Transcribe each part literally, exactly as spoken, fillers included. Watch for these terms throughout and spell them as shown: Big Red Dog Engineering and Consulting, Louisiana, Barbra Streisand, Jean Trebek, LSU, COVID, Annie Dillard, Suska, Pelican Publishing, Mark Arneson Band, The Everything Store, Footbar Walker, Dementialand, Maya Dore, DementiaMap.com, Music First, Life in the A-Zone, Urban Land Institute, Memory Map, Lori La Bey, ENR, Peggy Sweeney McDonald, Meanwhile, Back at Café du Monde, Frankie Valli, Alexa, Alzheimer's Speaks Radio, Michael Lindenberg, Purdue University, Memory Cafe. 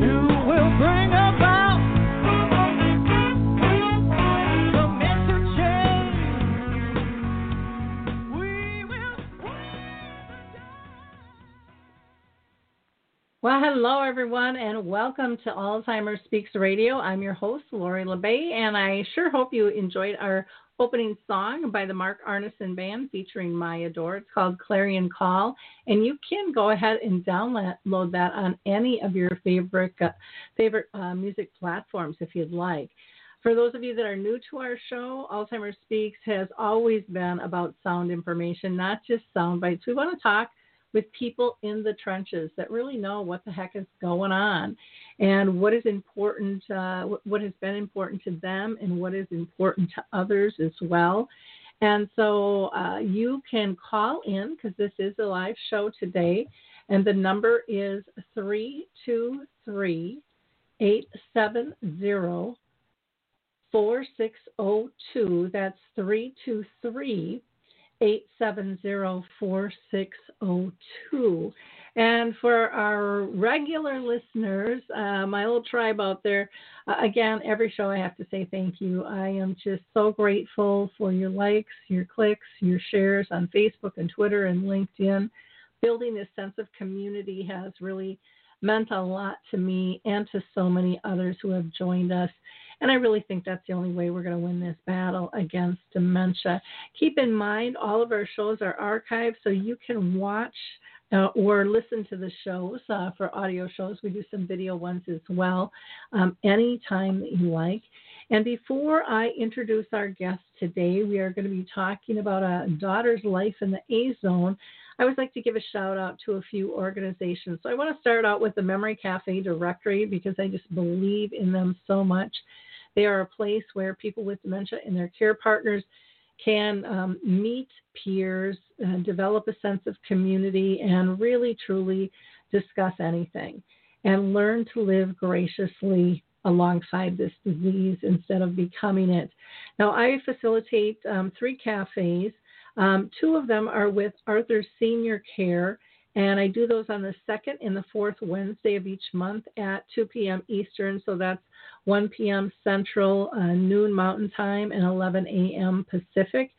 you will bring about dementia change. We will bring about. Well, hello, everyone, and welcome to Alzheimer's Speaks Radio. I'm your host, Lori La Bey, and I sure hope you enjoyed our opening song by the Mark Arneson Band featuring Maya Dore. It's called Clarion Call, and you can go ahead and download that on any of your favorite uh, favorite uh, music platforms if you'd like. For those of you that are new to our show, Alzheimer's Speaks has always been about sound information, not just sound bites. We want to talk with people in the trenches that really know what the heck is going on and what is important, uh, what has been important to them and what is important to others as well. And so uh, you can call in, because this is a live show today, and the number is three two three, eight seven zero, four six zero two. That's three two three, eight seven zero, four six zero two. eight seven zero, four six zero two. And for our regular listeners, uh, my little tribe out there, uh, again, every show I have to say thank you. I am just so grateful for your likes, your clicks, your shares on Facebook and Twitter and LinkedIn. Building this sense of community has really meant a lot to me and to so many others who have joined us. And I really think that's the only way we're going to win this battle against dementia. Keep in mind, all of our shows are archived, so you can watch uh, or listen to the shows. Uh, for audio shows, we do some video ones as well, um, anytime that you like. And before I introduce our guest today, we are going to be talking about a daughter's life in the A-Zone. I always like to give a shout out to a few organizations. So I want to start out with the Memory Cafe directory, because I just believe in them so much. They are a place where people with dementia and their care partners can um, meet peers, uh, develop a sense of community, and really, truly discuss anything and learn to live graciously alongside this disease instead of becoming it. Now, I facilitate um, three cafes. Um, two of them are with Arthur's Senior Care, and I do those on the second and the fourth Wednesday of each month at two p.m. Eastern, so that's one p.m. Central, uh, noon Mountain Time, and eleven a.m. Pacific.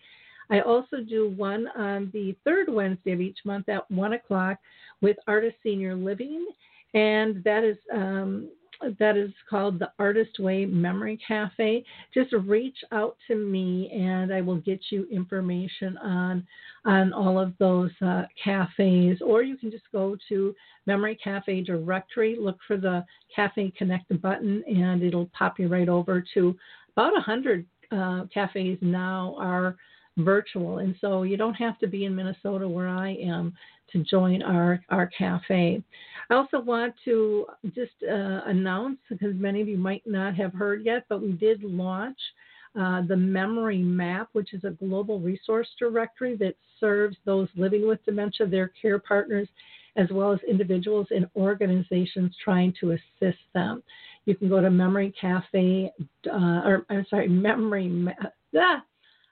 I also do one on the third Wednesday of each month at one o'clock with Artist Senior Living, and that is um, that is called the Artist Way Memory Cafe. Just reach out to me and I will get you information on, on all of those uh, cafes. Or you can just go to Memory Cafe directory, look for the Cafe Connect button, and it'll pop you right over to about one hundred uh, cafes now are virtual. And so you don't have to be in Minnesota where I am to join our, our cafe. I also want to just uh, announce, because many of you might not have heard yet, but we did launch uh, the Memory Map, which is a global resource directory that serves those living with dementia, their care partners, as well as individuals and organizations trying to assist them. You can go to Memory Cafe, uh, or I'm sorry, Memory Map. Ah!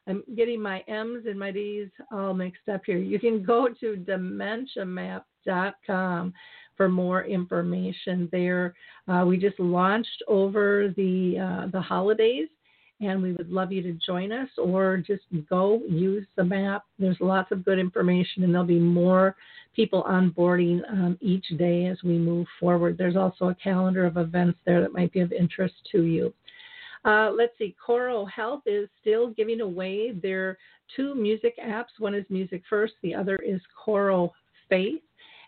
I'm getting my M's and my D's all mixed up here. You can go to Dementia Map dot com for more information there. Uh, we just launched over the uh, the holidays, and we would love you to join us, or just go use the map. There's lots of good information, and there'll be more people onboarding um, each day as we move forward. There's also a calendar of events there that might be of interest to you. Uh, let's see, Coral Health is still giving away their two music apps. One is Music First, the other is Coral Faith.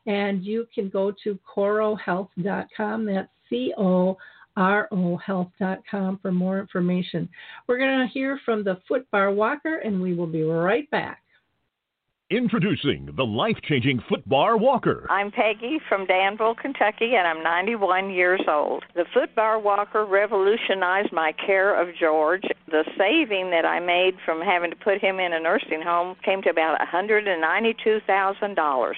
And you can go to coral health dot com. That's C O R O health dot com for more information. We're going to hear from the Footbar Walker, and we will be right back. Introducing the life-changing Footbar Walker. I'm Peggy from Danville, Kentucky, and I'm ninety-one years old. The Footbar Walker revolutionized my care of George. The saving that I made from having to put him in a nursing home came to about one hundred ninety-two thousand dollars.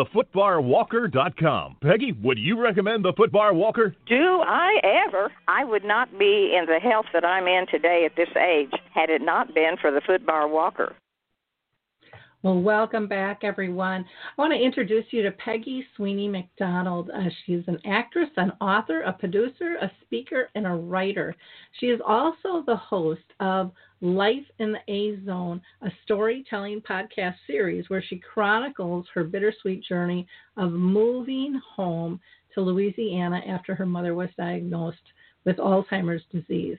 the footbar walker dot com. Peggy, would you recommend the Footbar Walker? Do I ever? I would not be in the health that I'm in today at this age had it not been for the Footbar Walker. Well, welcome back, everyone. I want to introduce you to Peggy Sweeney McDonald. Uh, she's an actress, an author, a producer, a speaker, and a writer. She is also the host of Life in the A-Zone, a storytelling podcast series where she chronicles her bittersweet journey of moving home to Louisiana after her mother was diagnosed with Alzheimer's disease.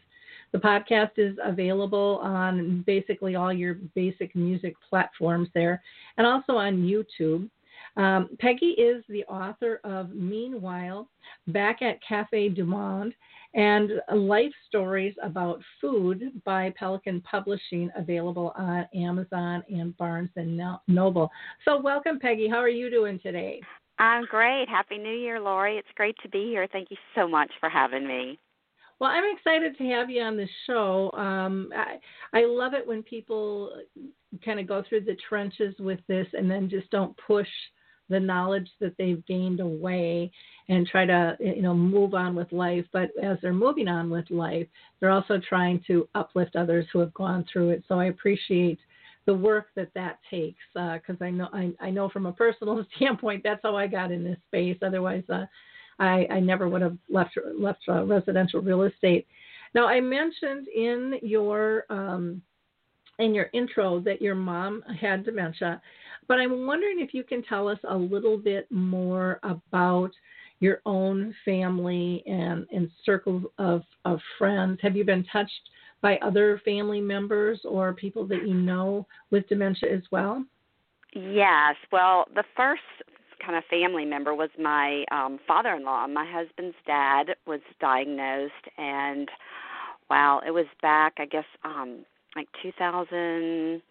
The podcast is available on basically all your basic music platforms there and also on YouTube. Um, Peggy is the author of Meanwhile, Back at Café du Monde, and Life Stories About Food by Pelican Publishing, available on Amazon and Barnes and Noble. So welcome, Peggy. How are you doing today? I'm great. Happy New Year, Lori. It's great to be here. Thank you so much for having me. Well, I'm excited to have you on the show. Um, I, I love it when people kind of go through the trenches with this and then just don't push the knowledge that they've gained away and try to, you know, move on with life. But as they're moving on with life, they're also trying to uplift others who have gone through it. So I appreciate the work that that takes because uh, I know I, I know from a personal standpoint, that's how I got in this space. Otherwise, uh, I, I never would have left left uh, residential real estate. Now, I mentioned in your um, in your intro that your mom had dementia, but I'm wondering if you can tell us a little bit more about your own family and, and circles of, of friends. Have you been touched by other family members or people that you know with dementia as well? Yes. Well, the first kind of family member was my um, father-in-law. My husband's dad was diagnosed, and wow, it was back, I guess, um, like two thousand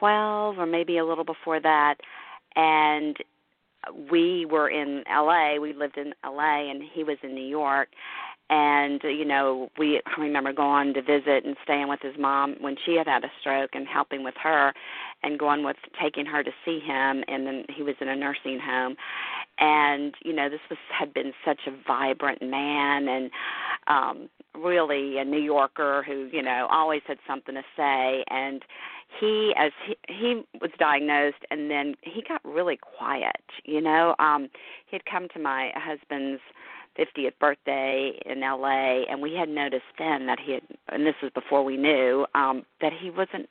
twelve or maybe a little before that. And we were in L A. We lived in L A, and he was in New York. And, you know, we I remember going to visit and staying with his mom when she had had a stroke and helping with her and going with taking her to see him. And then he was in a nursing home. And, you know, this was had been such a vibrant man and um, really a New Yorker who, you know, always had something to say. And he, as he, he was diagnosed, and then he got really quiet, you know. Um, he had come to my husband's fiftieth birthday in L A, and we had noticed then that he had, and this was before we knew, um, that he wasn't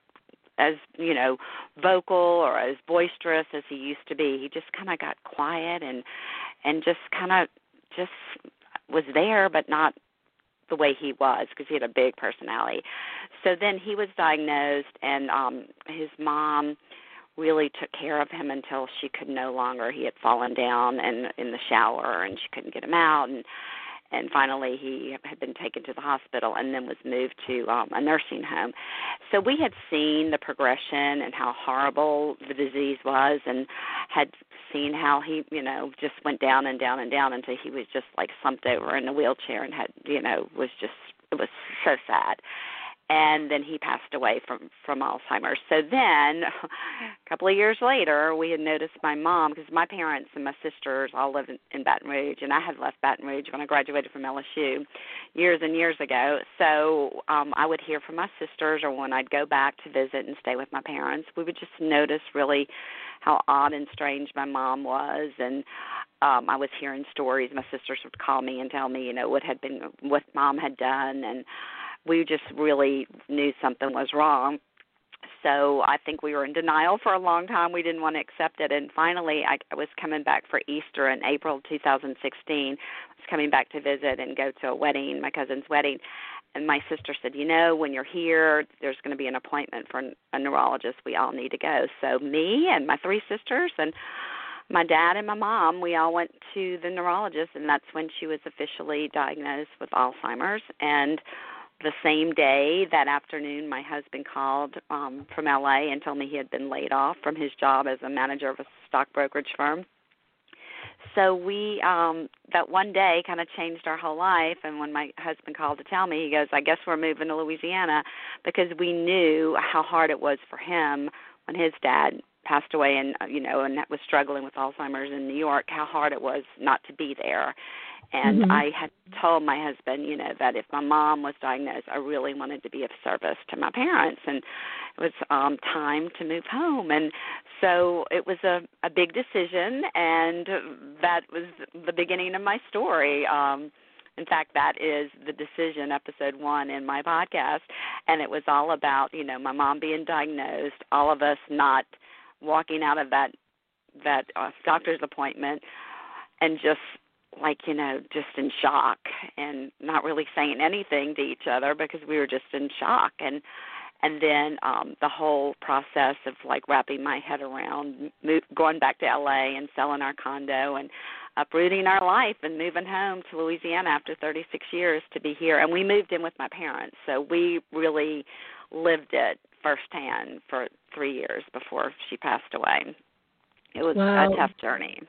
as, you know, vocal or as boisterous as he used to be. He just kind of got quiet and and just kind of just was there, but not the way he was because he had a big personality. So then he was diagnosed, and um, his mom really took care of him until she could no longer. He had fallen down and in the shower, and she couldn't get him out. And and finally, he had been taken to the hospital and then was moved to um, a nursing home. So we had seen the progression and how horrible the disease was and had seen how he, you know, just went down and down and down until he was just like slumped over in a wheelchair and had, you know, was just, it was so sad. And then he passed away from, from Alzheimer's. So then a couple of years later, we had noticed my mom, because my parents and my sisters all lived in, in Baton Rouge, and I had left Baton Rouge when I graduated from L S U years and years ago. So um, I would hear from my sisters, or when I'd go back to visit and stay with my parents, we would just notice really how odd and strange my mom was. And um, I was hearing stories. My sisters would call me and tell me, you know, what had been, what mom had done, and we just really knew something was wrong. so I think we were in denial for a long time. We didn't want to accept it. And finally, I was coming back for Easter in April two thousand sixteen. I was coming back to visit and go to a wedding, my cousin's wedding. And my sister said, you know, when you're here, there's going to be an appointment for a neurologist. We all need to go. So me and my three sisters and my dad and my mom, we all went to the neurologist, and that's when she was officially diagnosed with Alzheimer's. And the same day, that afternoon, my husband called um, from L A and told me he had been laid off from his job as a manager of a stock brokerage firm. So we, um, that one day kind of changed our whole life, and when my husband called to tell me, he goes, I guess we're moving to Louisiana, because we knew how hard it was for him when his dad passed away and, you know, and was struggling with Alzheimer's in New York, how hard it was not to be there. And mm-hmm. I had told my husband, you know, that if my mom was diagnosed, I really wanted to be of service to my parents, and it was um, time to move home. And so it was a, a big decision, and that was the beginning of my story. Um, in fact, that is the decision, episode one in my podcast, and it was all about, you know, my mom being diagnosed, all of us not walking out of that, that uh, doctor's appointment and just, like, you know, just in shock and not really saying anything to each other because we were just in shock. And and then um, the whole process of, like, wrapping my head around, move, going back to L A and selling our condo and uprooting our life and moving home to Louisiana after thirty-six years to be here. And we moved in with my parents, so we really lived it firsthand for three years before she passed away. It was wow. a tough journey.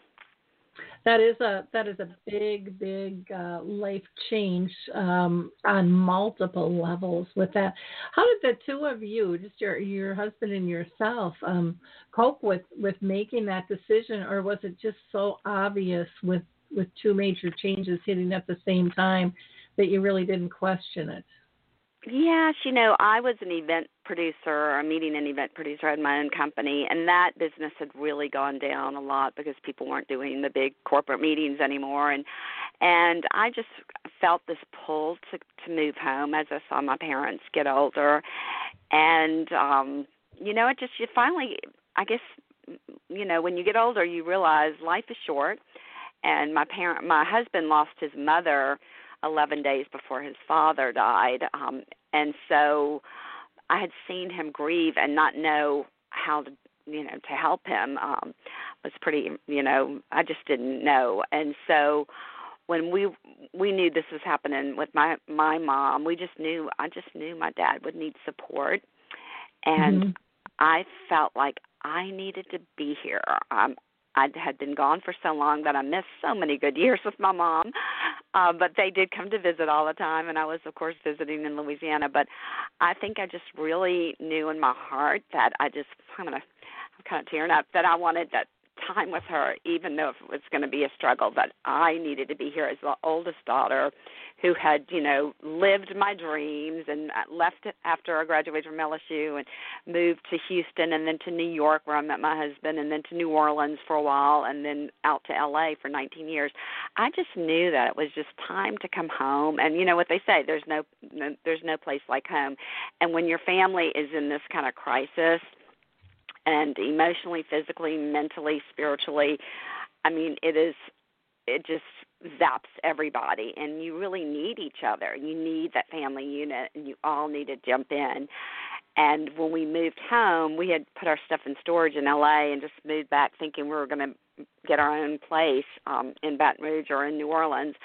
That is a that is a big, big uh, life change um, on multiple levels with that. How did the two of you, just your, your husband and yourself, um, cope with, with making that decision, or was it just so obvious with, with two major changes hitting at the same time that you really didn't question it? Yes, you know, I was an event producer, a meeting and event producer. I had my own company, and that business had really gone down a lot because people weren't doing the big corporate meetings anymore. And and I just felt this pull to, to move home as I saw my parents get older. And, um, you know, it just, you finally, I guess, you know, when you get older, you realize life is short. And my parent, my husband lost his mother eleven days before his father died. Um, and so I had seen him grieve and not know how to, you know, to help him. Um, was pretty, you know, I just didn't know. And so when we, we knew this was happening with my, my mom, we just knew, I just knew my dad would need support. And mm-hmm. I felt like I needed to be here. Um, I had been gone for so long that I missed so many good years with my mom, uh, but they did come to visit all the time, and I was, of course, visiting in Louisiana. But I think I just really knew in my heart that I just, I'm gonna, I'm kind of tearing up, that I wanted that time with her, even though it was going to be a struggle, but I needed to be here as the oldest daughter who had, you know, lived my dreams and left after I graduated from L S U and moved to Houston and then to New York where I met my husband and then to New Orleans for a while and then out to L A for nineteen years. I just knew that it was just time to come home. And you know what they say, there's no, no there's no place like home. And when your family is in this kind of crisis, and emotionally, physically, mentally, spiritually, I mean, it is, it just zaps everybody. And you really need each other. You need that family unit, and you all need to jump in. And when we moved home, we had put our stuff in storage in L A and just moved back thinking we were going to get our own place um, in Baton Rouge or in New Orleans.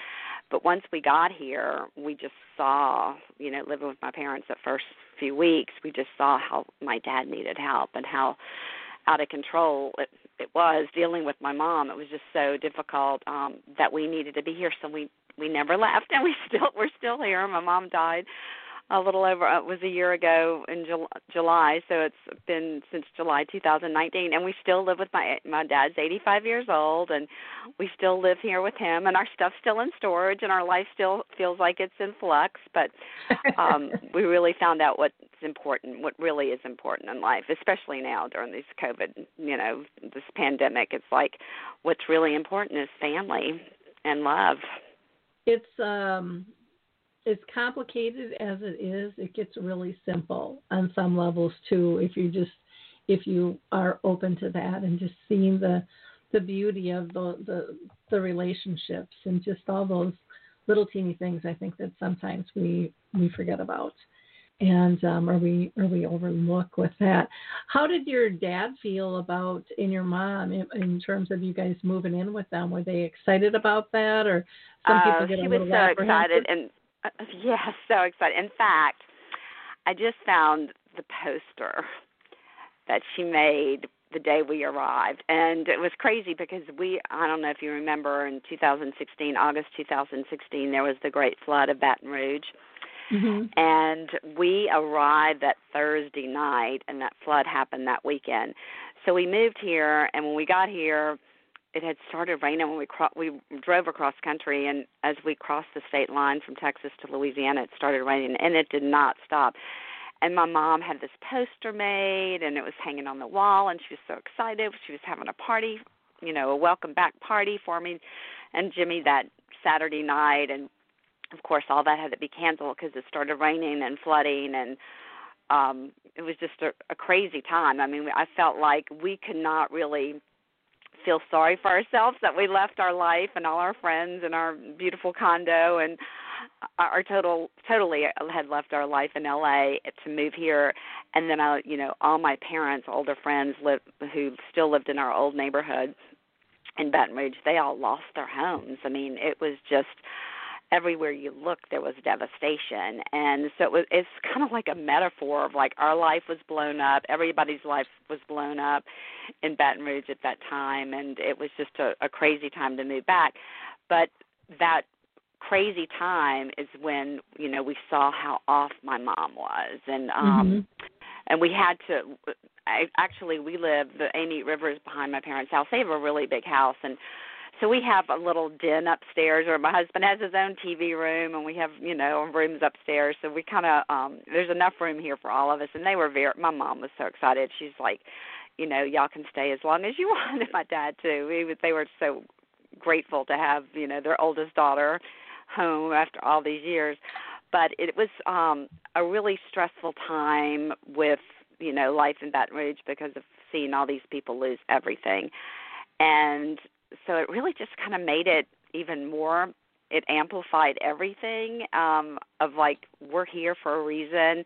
But once we got here, we just saw, you know, living with my parents the first few weeks, we just saw how my dad needed help and how out of control it, it was dealing with my mom. It was just so difficult um, that we needed to be here. So we, we never left, and we still, we're still here. My mom died a little over, it was a year ago in July, so it's been since July two thousand nineteen, and we still live with my, my dad's eighty-five years old, and we still live here with him, and our stuff's still in storage, and our life still feels like it's in flux, but um, we really found out what's important, what really is important in life, especially now during this COVID, you know, this pandemic. It's like what's really important is family and love. It's, um... as complicated as it is, it gets really simple on some levels too. If you just, if you are open to that and just seeing the, the beauty of the, the, the relationships and just all those little teeny things, I think that sometimes we, we forget about and um, or we, or we overlook with that. How did your dad feel about, and your mom, in, in terms of you guys moving in with them? Were they excited about that, or some people uh, get a little apprehensive? She was so excited, and uh, yeah, so excited. In fact, I just found the poster that she made the day we arrived. And it was crazy because we, I don't know if you remember, in two thousand sixteen, August two thousand sixteen, there was the great flood of Baton Rouge. Mm-hmm. And we arrived that Thursday night, and that flood happened that weekend. So we moved here, and when we got here, it had started raining when we cro- we drove across country, and as we crossed the state line from Texas to Louisiana, it started raining, and it did not stop. And my mom had this poster made, and it was hanging on the wall, and she was so excited. She was having a party, you know, a welcome back party for me and Jimmy that Saturday night. And, of course, all that had to be canceled because it started raining and flooding, and um, it was just a, a crazy time. I mean, I felt like we could not really feel sorry for ourselves that we left our life and all our friends and our beautiful condo and our total totally had left our life in L A to move here. And then I, you know, all my parents, older friends lived, who still lived in our old neighborhood in Baton Rouge, they all lost their homes. I mean, it was just everywhere you looked, there was devastation. And so it was, it's kind of like a metaphor of like our life was blown up. Everybody's life was blown up in Baton Rouge at that time. And it was just a, a crazy time to move back. But that crazy time is when, you know, we saw how off my mom was, and um mm-hmm. and we had to I, actually we live the Amy Rivers behind my parents' house. They have a really big house, and so we have a little den upstairs where my husband has his own T V room, and we have, you know, rooms upstairs, so we kind of um there's enough room here for all of us. And they were very my mom was so excited. She's like, you know, y'all can stay as long as you want. And my dad too, we, they were so grateful to have, you know, their oldest daughter home after all these years. But it was um, a really stressful time with, you know, life in Baton Rouge because of seeing all these people lose everything. And so it really just kind of made it even more, it amplified everything um, of like, we're here for a reason.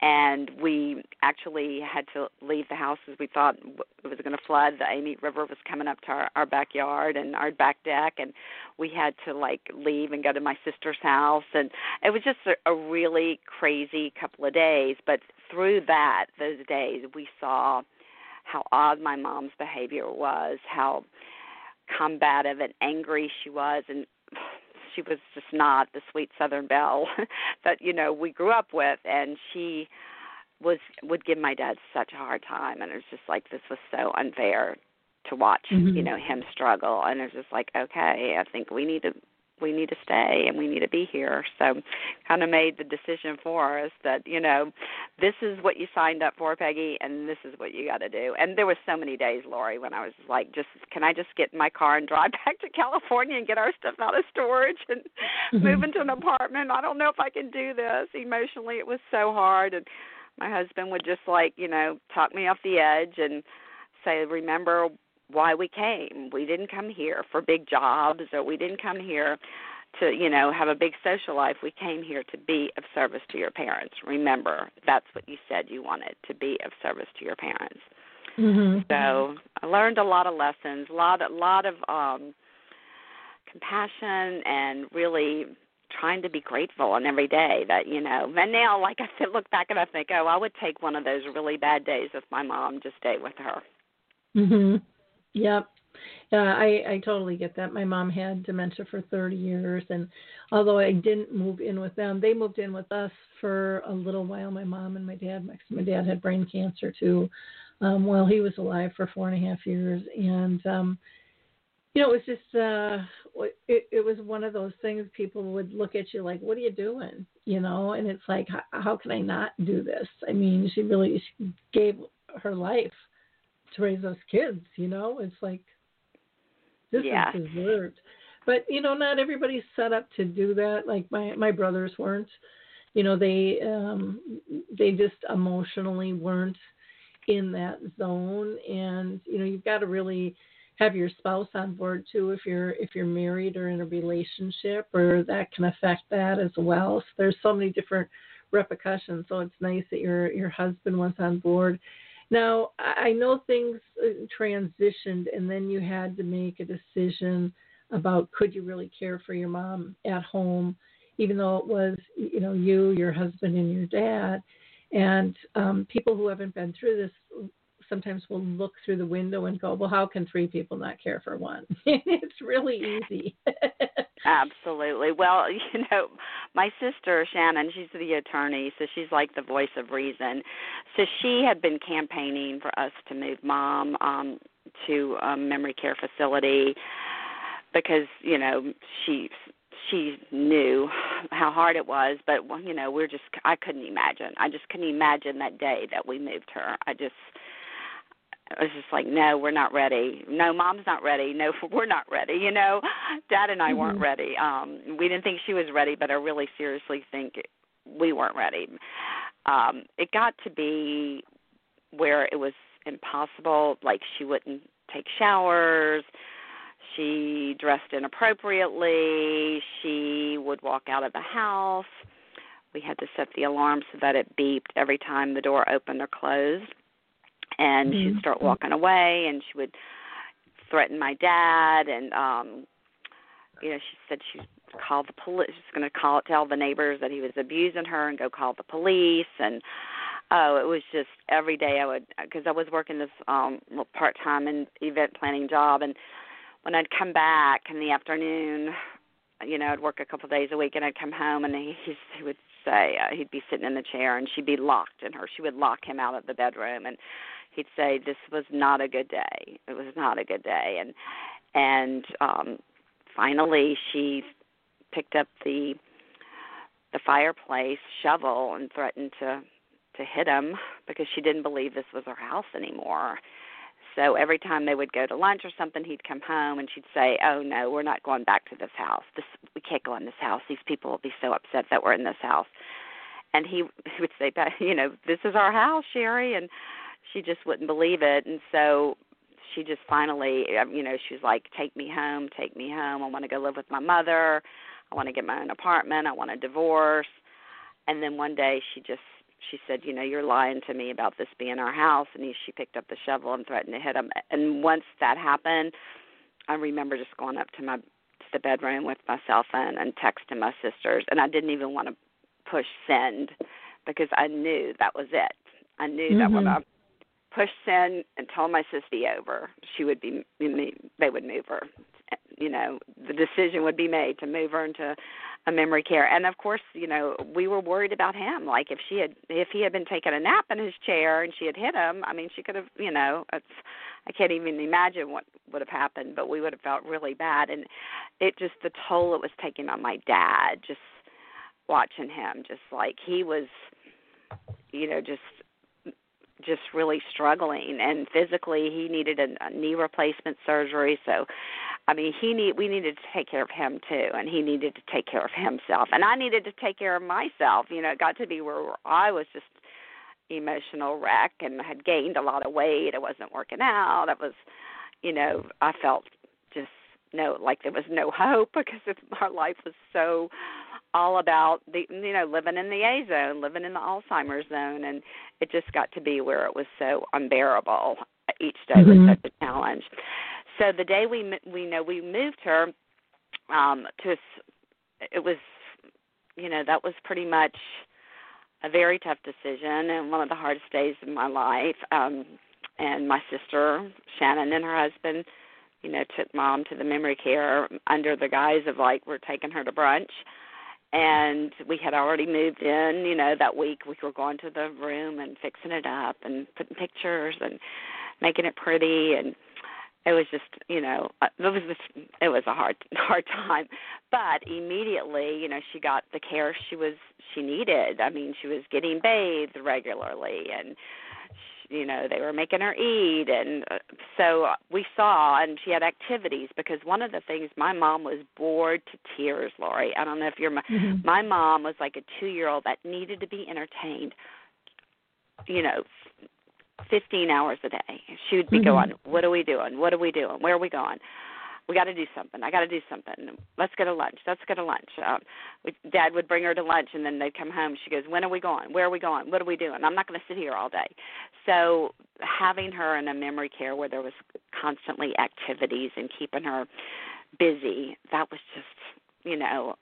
And we actually had to leave the house as we thought it was going to flood. The Amy River was coming up to our, our backyard and our back deck, and we had to, like, leave and go to my sister's house. And it was just a, a really crazy couple of days. But through that, those days, we saw how odd my mom's behavior was, how combative and angry she was, and she was just not the sweet Southern belle that, you know, we grew up with. And she was would give my dad such a hard time, and it was just like, this was so unfair to watch, mm-hmm. you know, him struggle. And it was just like, okay, I think we need to we need to stay and we need to be here. So kind of made the decision for us that, you know, this is what you signed up for, Peggy, and this is what you got to do. And there were so many days, Lori, when I was like, just, can I just get in my car and drive back to California and get our stuff out of storage and mm-hmm. move into an apartment? I don't know if I can do this. Emotionally, it was so hard. And my husband would just like, you know, talk me off the edge and say, remember why we came. We didn't come here for big jobs, or we didn't come here to, you know, have a big social life. We came here to be of service to your parents. Remember, that's what you said you wanted, to be of service to your parents. Mm-hmm. So I learned a lot of lessons, a lot, a lot of um, compassion, and really trying to be grateful on every day that, you know, and now, like I said, look back and I think, oh, I would take one of those really bad days with my mom, just stay with her. Mm-hmm. Yep. Yeah, I, I totally get that. My mom had dementia for thirty years, and although I didn't move in with them, they moved in with us for a little while, my mom and my dad. My, my dad had brain cancer, too, um, while he was alive for four and a half years. And, um, you know, it was just, uh, it, it was one of those things people would look at you like, what are you doing? You know, and it's like, how, how can I not do this? I mean, she really she gave her life to raise those kids, you know. It's like, this yes. is deserved. But, you know, not everybody's set up to do that. Like my, my brothers weren't. You know, they um, they just emotionally weren't in that zone. And, you know, you've got to really have your spouse on board, too, if you're if you're married or in a relationship, or that can affect that as well. So there's so many different repercussions. So it's nice that your your husband was on board. Now, I know things transitioned, and then you had to make a decision about could you really care for your mom at home, even though it was, you know, you, your husband, and your dad. And um, people who haven't been through this sometimes will look through the window and go, well, how can three people not care for one? It's really easy. Absolutely. Well, you know, my sister, Shannon, she's the attorney, so she's like the voice of reason. So she had been campaigning for us to move mom um, to a memory care facility because, you know, she's, she knew how hard it was, but, you know, we're just, I couldn't imagine. I just couldn't imagine that day that we moved her. I just, I was just like, no, we're not ready. No, mom's not ready. No, we're not ready. You know, dad and I mm-hmm. weren't ready. Um, we didn't think she was ready, but I really seriously think we weren't ready. Um, it got to be where it was impossible. Like, she wouldn't take showers. She dressed inappropriately. She would walk out of the house. We had to set the alarm so that it beeped every time the door opened or closed. And mm-hmm. she'd start walking away, and she would threaten my dad. And, um, you know, she said she'd call the police. She was going to call, tell the neighbors that he was abusing her and go call the police. And, oh, it was just every day I would, because I was working this um, part-time and event planning job, and when I'd come back in the afternoon, you know, I'd work a couple of days a week, and I'd come home, and he, he would say uh, he'd be sitting in the chair, and she'd be locked in her. She would lock him out of the bedroom, and he'd say, this was not a good day. It was not a good day. And and um, finally she picked up the the fireplace shovel and threatened to, to hit him because she didn't believe this was her house anymore. So every time they would go to lunch or something, he'd come home, and she'd say, oh, no, we're not going back to this house. This, we can't go in this house. These people will be so upset that we're in this house. And he, he would say, you know, this is our house, Sherry, and she just wouldn't believe it. And so she just finally, you know, she was like, take me home, take me home. I want to go live with my mother. I want to get my own apartment. I want a divorce. And then one day she just, she said, you know, you're lying to me about this being our house. And he, she picked up the shovel and threatened to hit him. And once that happened, I remember just going up to my to the bedroom with my cell phone and texting my sisters. And I didn't even want to push send because I knew that was it. I knew mm-hmm. that when I pushed send and told my sister over, she would be, they would move her. You know, the decision would be made to move her into a memory care. And, of course, you know, we were worried about him. Like, if she had, if he had been taking a nap in his chair and she had hit him, I mean, she could have, you know, it's, I can't even imagine what would have happened, but we would have felt really bad. And it just, the toll it was taking on my dad, just watching him, just like he was, you know, just just really struggling. And physically he needed a, a knee replacement surgery. So, I mean, he need, we needed to take care of him too. And he needed to take care of himself. And I needed to take care of myself. You know, it got to be where I was just emotional wreck and had gained a lot of weight. I wasn't working out. I was, you know, I felt just no, like there was no hope because it, our life was so all about the, you know, living in the A-zone, living in the Alzheimer's zone, and it just got to be where it was so unbearable. Each day mm-hmm. was such a challenge. So the day we we you know we moved her um, to, it was, you know, that was pretty much a very tough decision and one of the hardest days of my life. Um, and my sister Shannon and her husband, you know, took mom to the memory care under the guise of like we're taking her to brunch. And we had already moved in, you know, that week. We were going to the room and fixing it up and putting pictures and making it pretty. And it was just, you know, it was just, it was a hard, hard time. But immediately, you know, she got the care she was she needed. I mean, she was getting bathed regularly, and you know, they were making her eat. And so we saw, and she had activities, because one of the things, my mom was bored to tears, Lori. I don't know if you're my, mm-hmm. my mom was like a two-year-old that needed to be entertained, you know, fifteen hours a day. She would be mm-hmm. going, what are we doing? What are we doing? Where are we going? We got to do something. I got to do something. Let's go to lunch. Let's go to lunch. Um, we, Dad would bring her to lunch, and then they'd come home. She goes, when are we going? Where are we going? What are we doing? I'm not going to sit here all day. So having her in a memory care where there was constantly activities and keeping her busy, that was just, you know,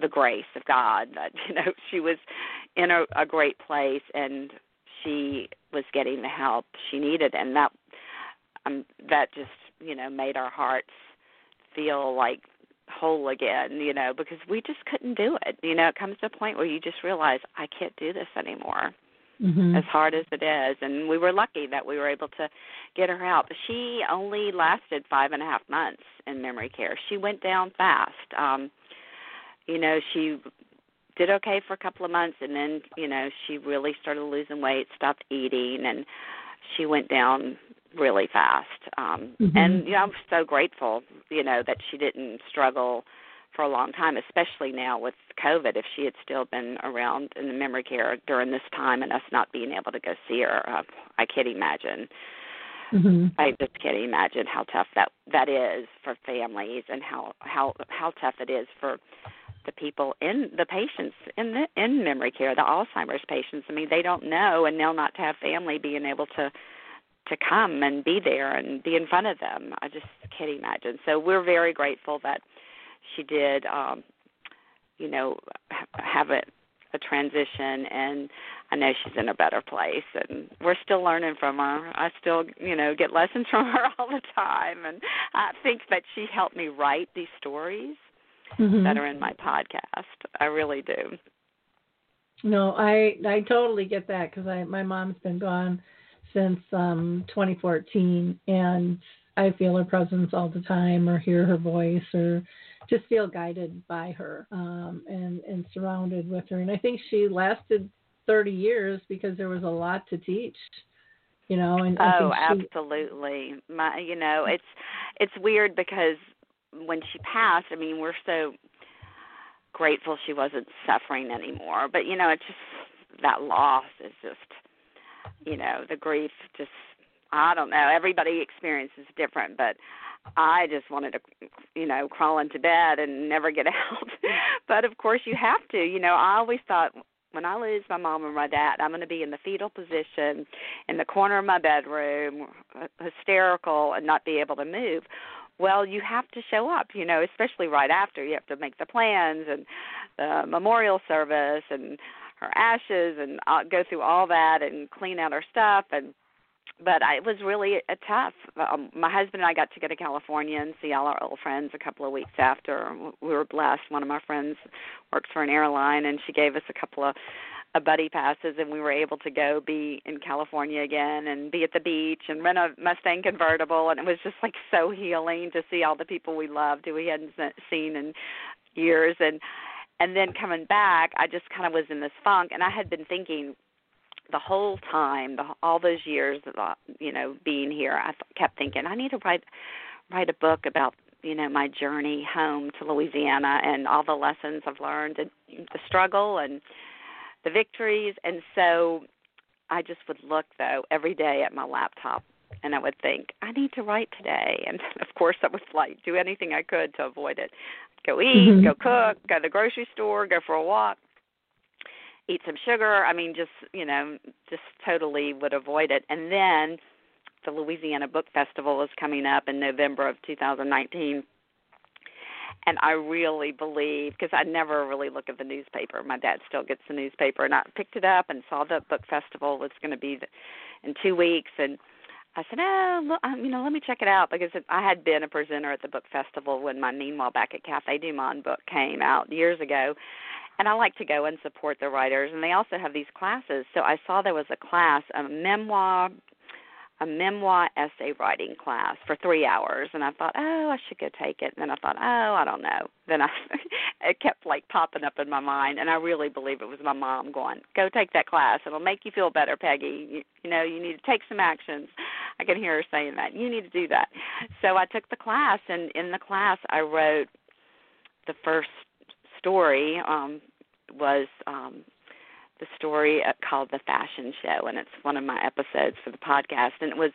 the grace of God. That, you know, she was in a, a great place, and she was getting the help she needed. And that um, that just, you know, made our hearts feel like whole again, you know, because we just couldn't do it. You know, it comes to a point where you just realize, I can't do this anymore, mm-hmm. as hard as it is. And we were lucky that we were able to get her out. She only lasted five and a half months in memory care. She went down fast. Um, you know, she did okay for a couple of months, and then, you know, she really started losing weight, stopped eating, and she went down really fast. Um, mm-hmm. And, you know, I'm so grateful, you know, that she didn't struggle for a long time, especially now with COVID. If she had still been around in the memory care during this time and us not being able to go see her, uh, I can't imagine. Mm-hmm. I just can't imagine how tough that, that is for families, and how, how, how tough it is for the people in the patients in the, in memory care, the Alzheimer's patients. I mean, they don't know, and they'll not have family being able to to come and be there and be in front of them. I just can't imagine. So we're very grateful that she did, um, you know, ha- have a, a transition, and I know she's in a better place, and we're still learning from her. I still, you know, get lessons from her all the time, and I think that she helped me write these stories mm-hmm. that are in my podcast. I really do. No, I, I totally get that, because I, my mom's been gone since um, twenty fourteen, and I feel her presence all the time, or hear her voice, or just feel guided by her, um, and, and surrounded with her. And I think she lasted thirty years because there was a lot to teach, you know. And oh, I think she, absolutely. My, you know, it's it's weird because when she passed, I mean, we're so grateful she wasn't suffering anymore. But, you know, it's just that loss is just, you know, the grief just, I don't know, everybody experiences different, but I just wanted to, you know, crawl into bed and never get out. But, of course, you have to. You know, I always thought, when I lose my mom and my dad, I'm going to be in the fetal position in the corner of my bedroom, hysterical, and not be able to move. Well, you have to show up, you know, especially right after. You have to make the plans and the memorial service and her ashes, and I'll go through all that and clean out her stuff. And but I, it was really a tough. Um, my husband and I got to go to California and see all our old friends a couple of weeks after. We were blessed. One of my friends works for an airline, and she gave us a couple of a buddy passes, and we were able to go be in California again and be at the beach and rent a Mustang convertible. And it was just like so healing to see all the people we loved who we hadn't seen in years. And And then coming back, I just kind of was in this funk, and I had been thinking the whole time, the, all those years, of, you know, being here, I kept thinking, I need to write write a book about, you know, my journey home to Louisiana and all the lessons I've learned and the struggle and the victories. And so I just would look, though, every day at my laptop, and I would think, I need to write today. And, of course, I would, like, do anything I could to avoid it. Go eat, mm-hmm. go cook, go to the grocery store, go for a walk, eat some sugar. I mean, just, you know, just totally would avoid it. And then the Louisiana Book Festival is coming up in November of two thousand nineteen. And I really believe, because I never really look at the newspaper. My dad still gets the newspaper. And I picked it up and saw the book festival was going to be in two weeks. And I said, oh, you know, let me check it out, because I had been a presenter at the book festival when my Meanwhile, Back at Café du Monde book came out years ago, and I like to go and support the writers, and they also have these classes. So I saw there was a class, a memoir a memoir essay writing class for three hours, and I thought, oh, I should go take it. And then I thought, oh, I don't know. Then I it kept like popping up in my mind, and I really believe it was my mom going, go take that class. It'll make you feel better, Peggy. You, you know, you need to take some actions. I can hear her saying that. You need to do that. So I took the class, and in the class I wrote the first story um, was um, the story called The Fashion Show, and it's one of my episodes for the podcast. And it was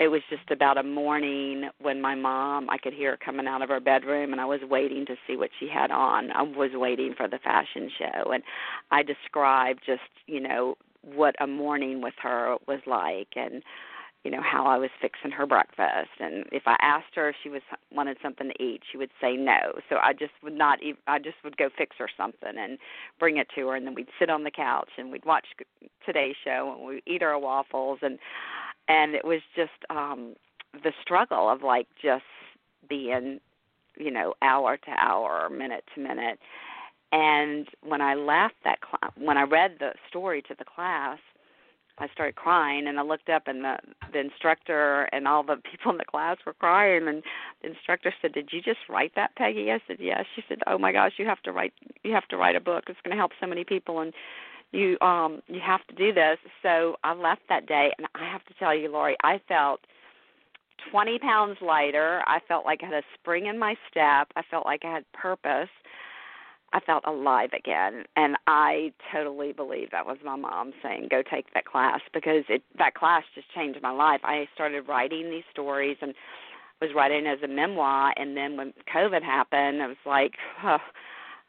it was just about a morning when my mom, I could hear her coming out of her bedroom, and I was waiting to see what she had on. I was waiting for the fashion show, and I described just, you know, what a morning with her was like, and you know, how I was fixing her breakfast. And if I asked her if she was wanted something to eat, she would say no. So I just would not even, I just would go fix her something and bring it to her. And then we'd sit on the couch and we'd watch Today's Show and we'd eat our waffles. And, and it was just um, the struggle of like just being, you know, hour to hour, minute to minute. And when I left that cl- when I read the story to the class, I started crying, and I looked up, and the, the instructor and all the people in the class were crying, and the instructor said, did you just write that, Peggy? I said, yes. She said, oh, my gosh, you have to write you have to write a book. It's going to help so many people, and you um, you have to do this. So I left that day, and I have to tell you, Lori, I felt twenty pounds lighter. I felt like I had a spring in my step. I felt like I had purpose. I felt alive again, and I totally believe that was my mom saying, go take that class, because it, that class just changed my life. I started writing these stories and was writing as a memoir, and then when COVID happened, I was like, oh,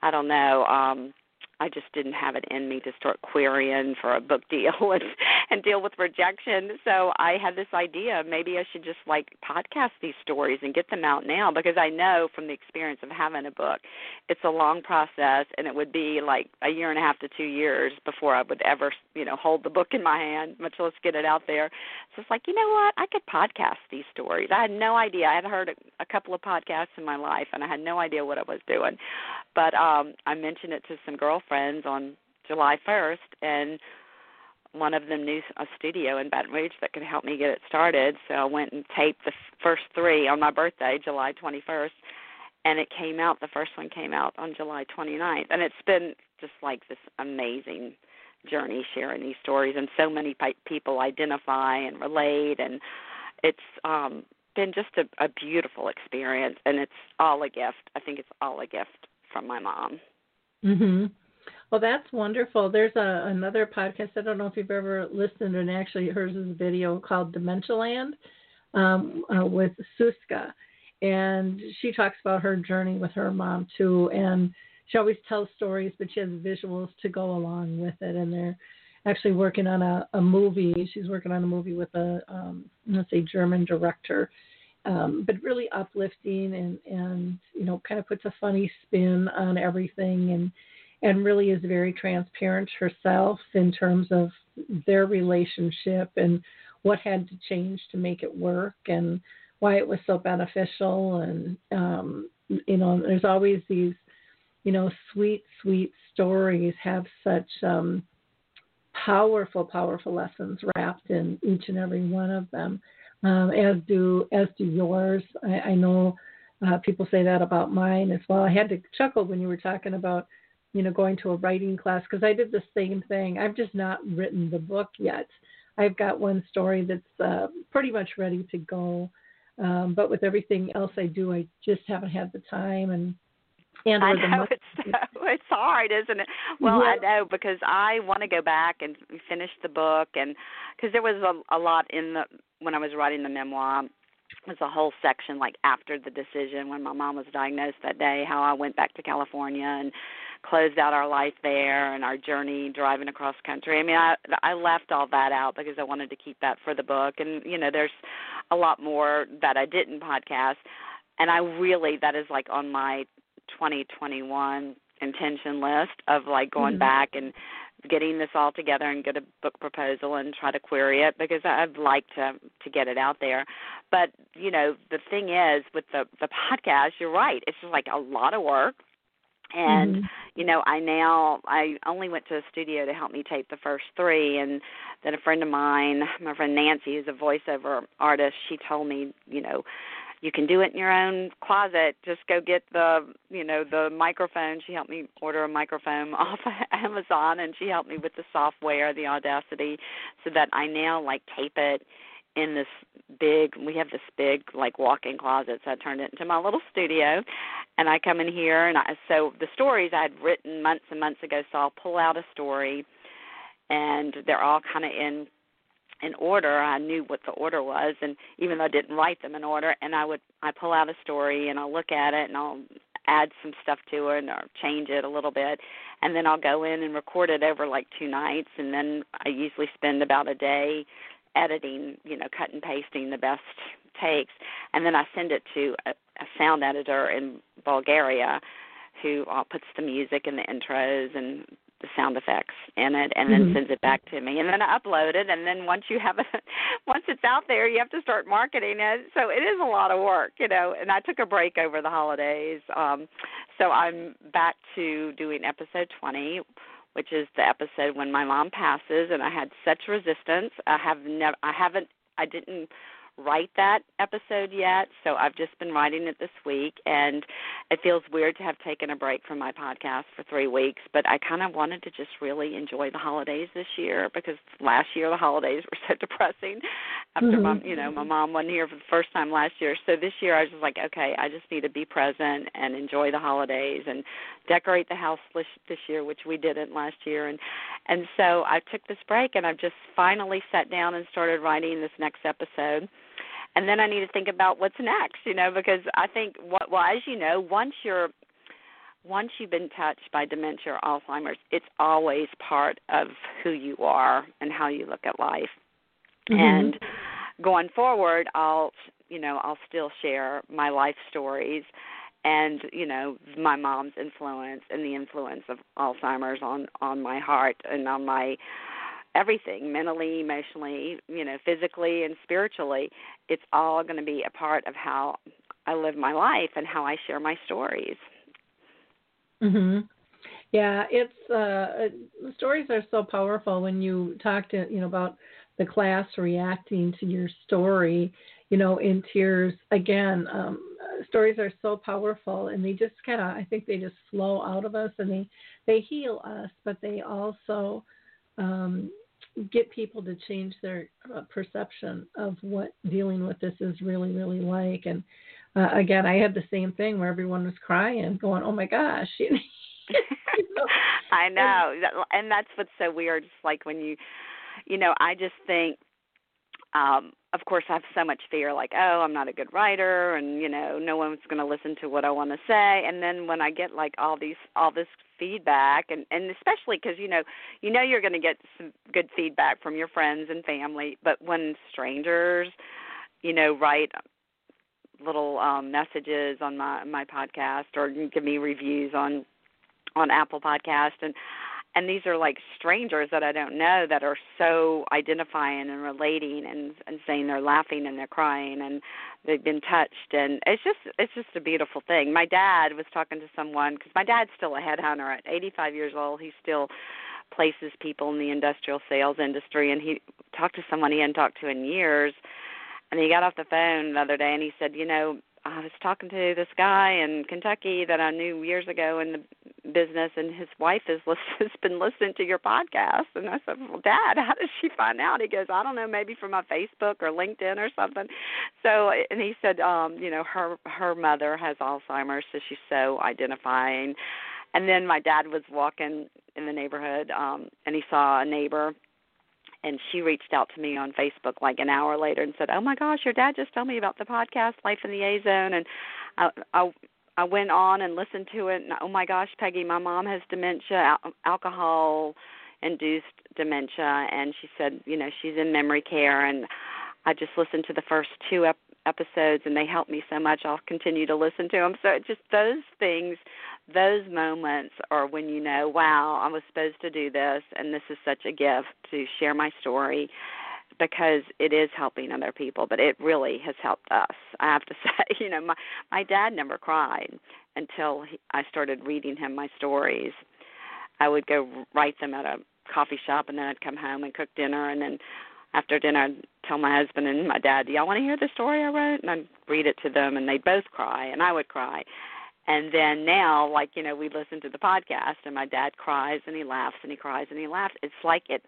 I don't know. Um, I just didn't have it in me to start querying for a book deal and, and deal with rejection. So I had this idea, maybe I should just like podcast these stories and get them out now, because I know from the experience of having a book, it's a long process, and it would be like a year and a half to two years before I would ever, you know, hold the book in my hand, much less get it out there. So it's like, you know what, I could podcast these stories. I had no idea. I had heard a, a couple of podcasts in my life, and I had no idea what I was doing. But um, I mentioned it to some girlfriends on July first, and one of them knew a studio in Baton Rouge that could help me get it started. So I went and taped the first three on my birthday, July twenty-first, and it came out. The first one came out on July twenty-ninth, and it's been just like this amazing journey sharing these stories, and so many people identify and relate, and it's um, been just a, a beautiful experience, and it's all a gift. I think it's all a gift from my mom. Mm-hmm. Well, that's wonderful. There's a, another podcast, I don't know if you've ever listened, and actually hers is a video called Dementialand um, uh, with Suska. And she talks about her journey with her mom, too. And she always tells stories, but she has visuals to go along with it. And they're actually working on a, a movie. She's working on a movie with a, um, let's say, German director. Um, but really uplifting and, and, you know, kind of puts a funny spin on everything, and, and really is very transparent herself in terms of their relationship and what had to change to make it work and why it was so beneficial. And, um, you know, there's always these, you know, sweet, sweet stories have such um, powerful, powerful lessons wrapped in each and every one of them. Um, as do as do yours. I, I know uh, people say that about mine as well. I had to chuckle when you were talking about, you know, going to a writing class, because I did the same thing. I've just not written the book yet. I've got one story that's uh, pretty much ready to go, um, but with everything else I do, I just haven't had the time. And and I know the it's, so, it's hard, isn't it? Well, yeah. I know, because I want to go back and finish the book, and because there was a, a lot in the. When I was writing the memoir, there's a whole section like after the decision when my mom was diagnosed that day, how I went back to California and closed out our life there and our journey driving across country. I mean, I, I left all that out because I wanted to keep that for the book. And, you know, there's a lot more that I didn't podcast. And I really, that is like on my twenty twenty-one intention list of like going mm-hmm. back and getting this all together and get a book proposal and try to query it, because I'd like to, to get it out there. But, you know, the thing is with the, the podcast, you're right. It's just like a lot of work. And, mm-hmm. you know, I now, I only went to a studio to help me tape the first three, and then a friend of mine, my friend Nancy, who's a voiceover artist, she told me, you know, you can do it in your own closet. Just go get the, you know, the microphone. She helped me order a microphone off Amazon, and she helped me with the software, the Audacity, so that I now, like, tape it in this big, we have this big, like, walk-in closet, so I turned it into my little studio, and I come in here, and I, so the stories I had written months and months ago, so I'll pull out a story, and they're all kind of in in order. I knew what the order was, and even though I didn't write them in order, and I would, I pull out a story, and I'll look at it, and I'll add some stuff to it, or change it a little bit, and then I'll go in and record it over, like, two nights, and then I usually spend about a day editing, you know, cut and pasting the best takes, and then I send it to a, a sound editor in Bulgaria who uh, puts the music and the intros and the sound effects in it, and mm-hmm. then sends it back to me, and then I upload it, and then once you have it, once it's out there, you have to start marketing it, so it is a lot of work, you know, and I took a break over the holidays, um, so I'm back to doing episode twenty, which is the episode when my mom passes, and I had such resistance. I have never, I haven't, I didn't write that episode yet, so I've just been writing it this week, and it feels weird to have taken a break from my podcast for three weeks, but I kind of wanted to just really enjoy the holidays this year, because last year the holidays were so depressing after, mm-hmm. my, you know, my mom wasn't here for the first time last year, so this year I was just like, okay, I just need to be present and enjoy the holidays and decorate the house this year, which we didn't last year, and, and so I took this break, and I've just finally sat down and started writing this next episode. And then I need to think about what's next, you know, because I think, what, well, as you know, once you're, once you've been touched by dementia or Alzheimer's, it's always part of who you are and how you look at life. Mm-hmm. And going forward, I'll, you know, I'll still share my life stories and, you know, my mom's influence and the influence of Alzheimer's on, on my heart and on my everything, mentally, emotionally, you know, physically and spiritually. It's all going to be a part of how I live my life and how I share my stories. Mm-hmm. Yeah, it's uh, stories are so powerful. When you talked to, you know, about the class reacting to your story, you know, in tears. Again, um, stories are so powerful, and they just kind of, I think they just flow out of us, and they they heal us, but they also um, get people to change their uh, perception of what dealing with this is really, really like. And uh, again, I had the same thing where everyone was crying, going, "Oh my gosh!" You know? I know, and that's what's so weird. It's like when you, you know, I just think, um, of course, I have so much fear, like, "Oh, I'm not a good writer," and you know, no one's going to listen to what I want to say. And then when I get like all these, all this feedback, and, and especially because, you know, you know you're going to get some good feedback from your friends and family, but when strangers, you know, write little um, messages on my, my podcast or give me reviews on on Apple Podcast, and and these are like strangers that I don't know that are so identifying and relating and, and saying they're laughing and they're crying and they've been touched. And it's just, it's just a beautiful thing. My dad was talking to someone, because my dad's still a headhunter at eighty-five years old. He still places people in the industrial sales industry. And he talked to someone he hadn't talked to in years. And he got off the phone the other day and he said, you know, I was talking to this guy in Kentucky that I knew years ago in the business, and his wife has, listen, has been listening to your podcast. And I said, well, Dad, how did she find out? He goes, I don't know, maybe from my Facebook or LinkedIn or something. So, and he said, um, you know, her her mother has Alzheimer's, so she's so identifying. And then my dad was walking in the neighborhood, um, and he saw a neighbor, and she reached out to me on Facebook like an hour later and said, oh, my gosh, your dad just told me about the podcast, Life in the A-Zone. And I, I, I went on and listened to it. And, oh, my gosh, Peggy, my mom has dementia, al- alcohol-induced dementia. And she said, you know, she's in memory care. And I just listened to the first two ep- episodes, and they helped me so much. I'll continue to listen to them. So it's just those things, those moments are when you know, wow, I was supposed to do this, and this is such a gift to share my story because it is helping other people, but it really has helped us. I have to say, you know, my, my dad never cried until he, I started reading him my stories. I would go write them at a coffee shop, and then I'd come home and cook dinner, and then after dinner I'd tell my husband and my dad, do y'all want to hear the story I wrote? And I'd read it to them, and they'd both cry, and I would cry. And then now, like, you know, we listen to the podcast, and my dad cries, and he laughs, and he cries, and he laughs. It's like it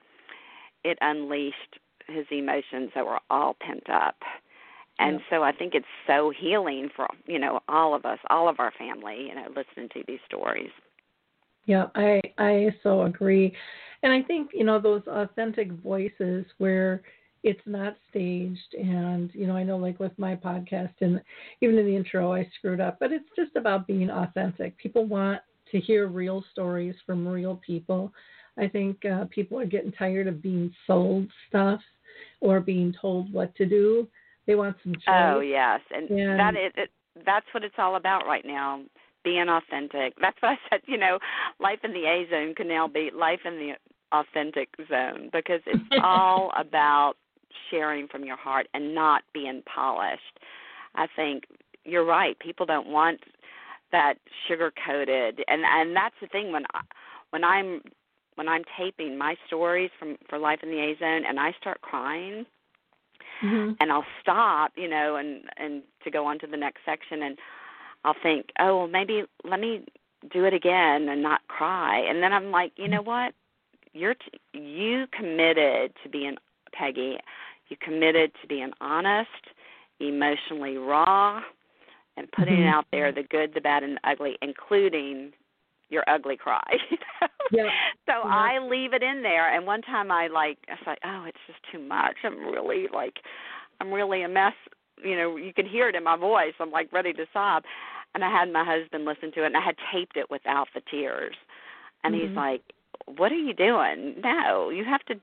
it unleashed his emotions that were all pent up. And yeah. so I think it's so healing for, you know, all of us, all of our family, you know, listening to these stories. Yeah, I, I so agree. And I think, you know, those authentic voices where it's not staged, and, you know, I know like with my podcast and even in the intro I screwed up, but it's just about being authentic. People want to hear real stories from real people. I think uh, people are getting tired of being sold stuff or being told what to do. They want some choice. Oh, yes, and, and that it, it, that's what it's all about right now. Being authentic. That's why I said, you know, life in the A-Zone can now be life in the authentic zone, because it's all about sharing from your heart and not being polished. I think you're right. People don't want that sugar-coated, and and that's the thing. When I, when I'm when I'm taping my stories from for Life in the A-Zone, and I start crying, mm-hmm. and I'll stop, you know, and and to go on to the next section, and I'll think, oh, well, maybe let me do it again and not cry. And then I'm like, you know what? You're t- you committed to being Peggy. You committed to being honest, emotionally raw, and putting mm-hmm. out there the good, the bad, and the ugly, including your ugly cry. yeah. So yeah. I leave it in there. And one time I like, I was like, oh, it's just too much. I'm really like, I'm really a mess. You know, you can hear it in my voice. I'm like ready to sob. And I had my husband listen to it, and I had taped it without the tears. And mm-hmm. he's like, what are you doing? No, you have to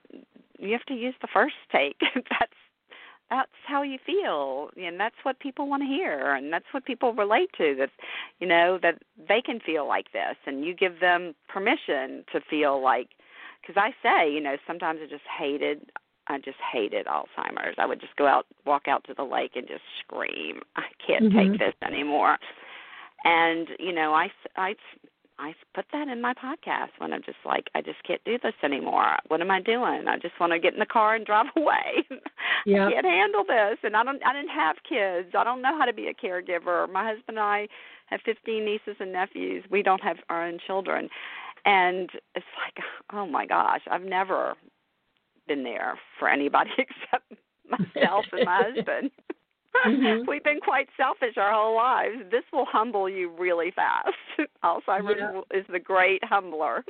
you have to use the first take. that's that's how you feel. And that's what people want to hear. And that's what people relate to, that, you know, that they can feel like this. And you give them permission to feel like, because I say, you know, sometimes I just hated I just hated Alzheimer's. I would just go out, walk out to the lake and just scream, I can't mm-hmm. take this anymore. And, you know, I, I, I put that in my podcast when I'm just like, I just can't do this anymore. What am I doing? I just want to get in the car and drive away. Yep. I can't handle this. And I don't. I didn't have kids. I don't know how to be a caregiver. My husband and I have fifteen nieces and nephews. We don't have our own children. And it's like, oh, my gosh, I've never – been there for anybody except myself and my husband. Mm-hmm. We've been quite selfish our whole lives. This will humble you really fast. Alzheimer's yeah. is the great humbler.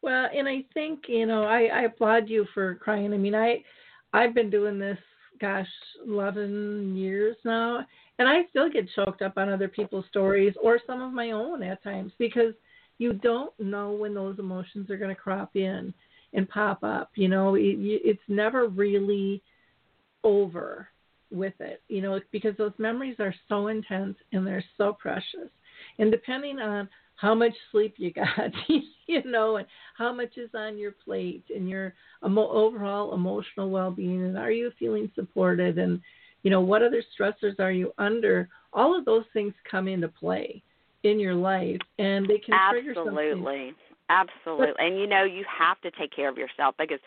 Well, and I think, you know, I, I applaud you for crying. I mean, I, I've been doing this, gosh, eleven years now, and I still get choked up on other people's stories or some of my own at times, because you don't know when those emotions are going to crop in and pop up. You know, it, it's never really over with it, you know, because those memories are so intense and they're so precious. And depending on how much sleep you got, you know, and how much is on your plate and your emo- overall emotional well-being, and are you feeling supported, and, you know, what other stressors are you under, all of those things come into play in your life, and they can Absolutely. trigger something. Absolutely. Absolutely. And, you know, you have to take care of yourself, because,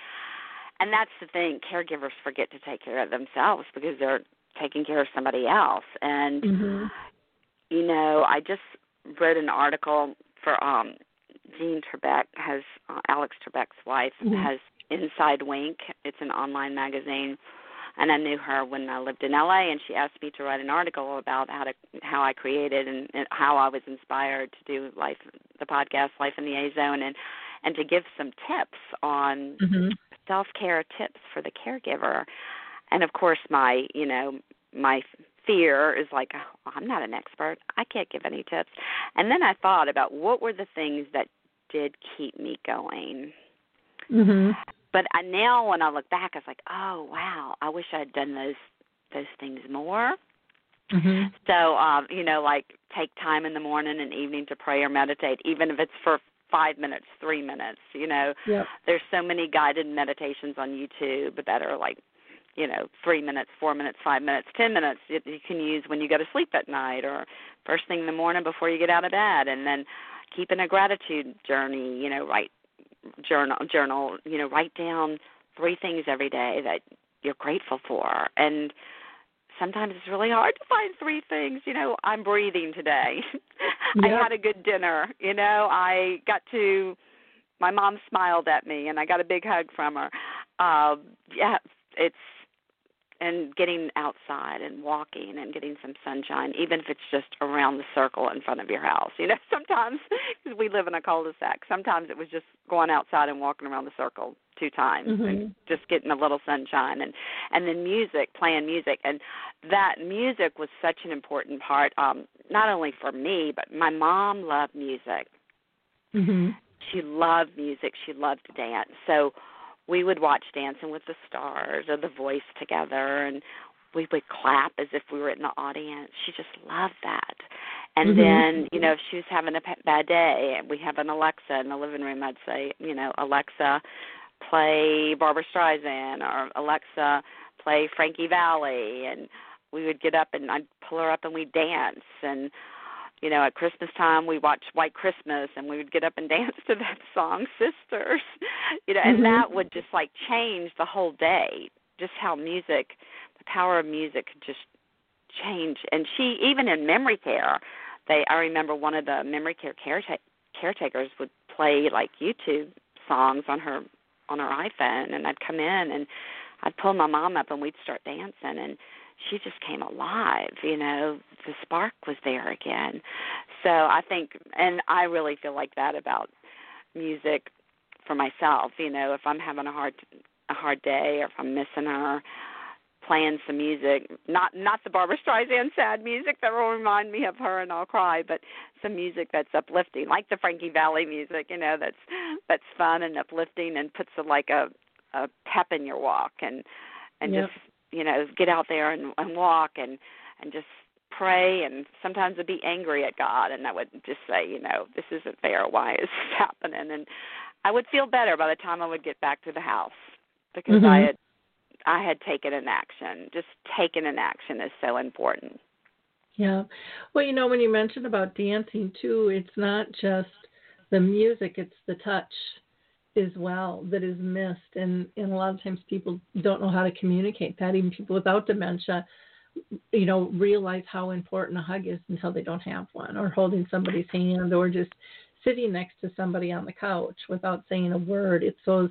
and that's the thing, caregivers forget to take care of themselves because they're taking care of somebody else. And, mm-hmm. you know, I just wrote an article for um, Jean Trebek, has uh, Alex Trebek's wife, mm-hmm. has Inside Wink. It's an online magazine. And I knew her when I lived in L A, and she asked me to write an article about how to how I created and, and how I was inspired to do life, the podcast Life in the A-Zone, and, and to give some tips on mm-hmm. self-care tips for the caregiver. And, of course, my, you know, my fear is like, oh, I'm not an expert. I can't give any tips. And then I thought about what were the things that did keep me going. Mm-hmm. But I, now when I look back, I was like, oh, wow, I wish I had done those those things more. Mm-hmm. So, um, you know, like take time in the morning and evening to pray or meditate, even if it's for five minutes, three minutes, you know. Yep. There's so many guided meditations on YouTube that are like, you know, three minutes, four minutes, five minutes, ten minutes that you can use when you go to sleep at night or first thing in the morning before you get out of bed. And then keeping a gratitude journey, you know, write journal, journal, you know, write down three things every day that you're grateful for. And sometimes it's really hard to find three things. You know, I'm breathing today. Yep. I had a good dinner. You know, I got to, my mom smiled at me and I got a big hug from her. Uh, yeah, it's, and getting outside and walking and getting some sunshine, even if it's just around the circle in front of your house. You know, sometimes, because we live in a cul-de-sac, sometimes it was just going outside and walking around the circle two times mm-hmm. and just getting a little sunshine. And, and then music, playing music. And that music was such an important part, um, not only for me, but my mom loved music. Mm-hmm. She loved music. She loved to dance. So we would watch Dancing with the Stars or The Voice together, and we would clap as if we were in the audience. She just loved that. And mm-hmm. then, you know, if she was having a bad day, we have an Alexa in the living room, I'd say, you know, Alexa, play Barbra Streisand, or Alexa, play Frankie Valli. And we would get up and I'd pull her up and we'd dance. And, you know, at Christmas time, we watched White Christmas, and we would get up and dance to that song, Sisters, you know, and mm-hmm. that would just, like, change the whole day, just how music, the power of music could just change. And she, even in memory care, they, I remember one of the memory care careta- caretakers would play, like, YouTube songs on her on her iPhone, and I'd come in, and I'd pull my mom up, and we'd start dancing, and she just came alive, you know, the spark was there again. So I think, and I really feel like that about music for myself, you know, if I'm having a hard a hard day or if I'm missing her, playing some music, not not the Barbra Streisand sad music that will remind me of her and I'll cry, but some music that's uplifting, like the Frankie Valli music, you know, that's that's fun and uplifting and puts a, like a, a pep in your walk and, and yep. just, you know, get out there and, and walk and, and just pray. And sometimes I'd be angry at God, and I would just say, you know, this isn't fair. Why is this happening? And I would feel better by the time I would get back to the house because mm-hmm. I had I had taken an action. Just taking an action is so important. Yeah. Well, you know, when you mentioned about dancing, too, it's not just the music, it's the touch as well that is missed, and, and a lot of times people don't know how to communicate that. Even people without dementia, you know, realize how important a hug is until they don't have one, or holding somebody's hand, or just sitting next to somebody on the couch without saying a word. It's those,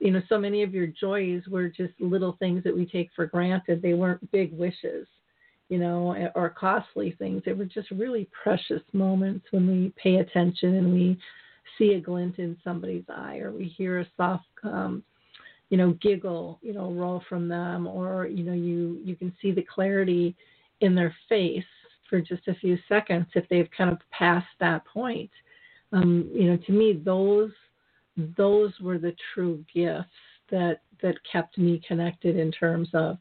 you know, so many of your joys were just little things that we take for granted. They weren't big wishes, you know, or costly things. They were just really precious moments when we pay attention and we see a glint in somebody's eye, or we hear a soft, um, you know, giggle, you know, roll from them, or, you know, you, you can see the clarity in their face for just a few seconds if they've kind of passed that point. Um, you know, to me, those, those were the true gifts that, that kept me connected in terms of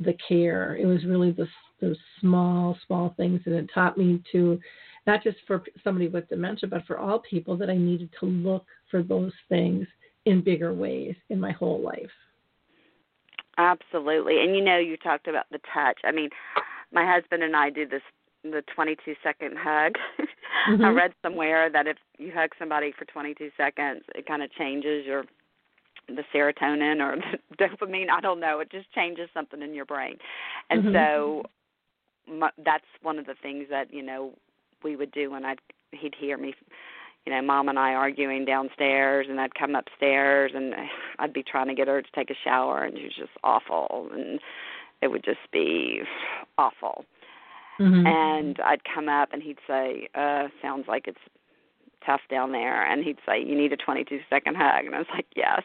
the care. It was really the, those small, small things, and it taught me to, not just for somebody with dementia, but for all people, that I needed to look for those things in bigger ways in my whole life. Absolutely. And, you know, you talked about the touch. I mean, my husband and I do this, the twenty-two second hug. Mm-hmm. I read somewhere that if you hug somebody for twenty-two seconds, it kind of changes your the serotonin or the dopamine. I don't know. It just changes something in your brain. And mm-hmm. so my, that's one of the things that, you know, we would do when I'd, he'd hear me, you know, Mom and I arguing downstairs, and I'd come upstairs and I'd be trying to get her to take a shower, and she was just awful, and it would just be awful. Mm-hmm. And I'd come up and he'd say, uh, sounds like it's tough down there. And he'd say, you need a twenty-two second hug. And I was like, yes.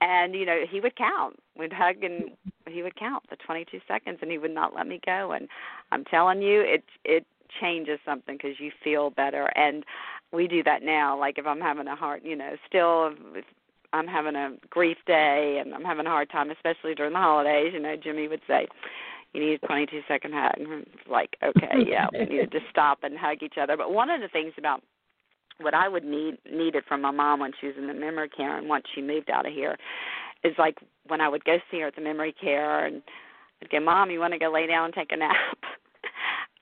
And, you know, he would count. We'd hug and he would count the twenty-two seconds, and he would not let me go. And I'm telling you, it, it, changes something because you feel better. And we do that now. Like if I'm having a hard, you know, still if I'm having a grief day and I'm having a hard time, especially during the holidays, you know, Jimmy would say, you need a twenty-two second hug. And I'm like, okay, yeah, we need to just stop and hug each other. But one of the things about what I would need needed from my mom when she was in the memory care and once she moved out of here is like when I would go see her at the memory care and I'd go, Mom, you want to go lay down and take a nap?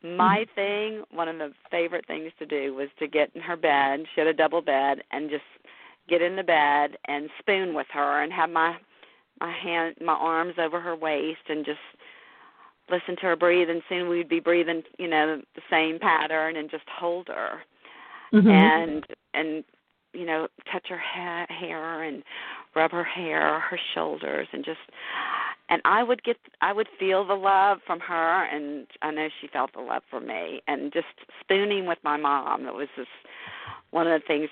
My thing, one of the favorite things to do was to get in her bed, she had a double bed, and just get in the bed and spoon with her and have my my hand, my arms over her waist and just listen to her breathe, and soon we'd be breathing, you know, the same pattern and just hold her. Mm-hmm. And, and you know, touch her ha- hair and rub her hair, her shoulders, and just, and I would get, I would feel the love from her, and I know she felt the love from me. And just spooning with my mom, it was just one of the things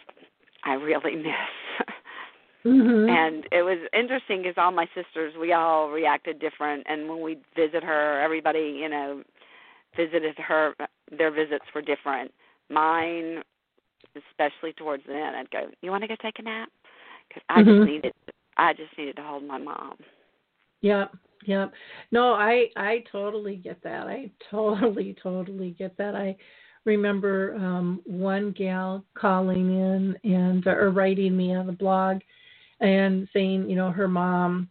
I really miss. Mm-hmm. And it was interesting because all my sisters, we all reacted different. And when we'd visit her, everybody, you know, visited her. Their visits were different. Mine, especially towards the end, I'd go, you want to go take a nap? Because I, mm-hmm. just needed, I just needed to hold my mom. Yeah, yeah. No, I, I totally get that. I totally, totally get that. I remember um, one gal calling in and or writing me on the blog and saying, you know, her mom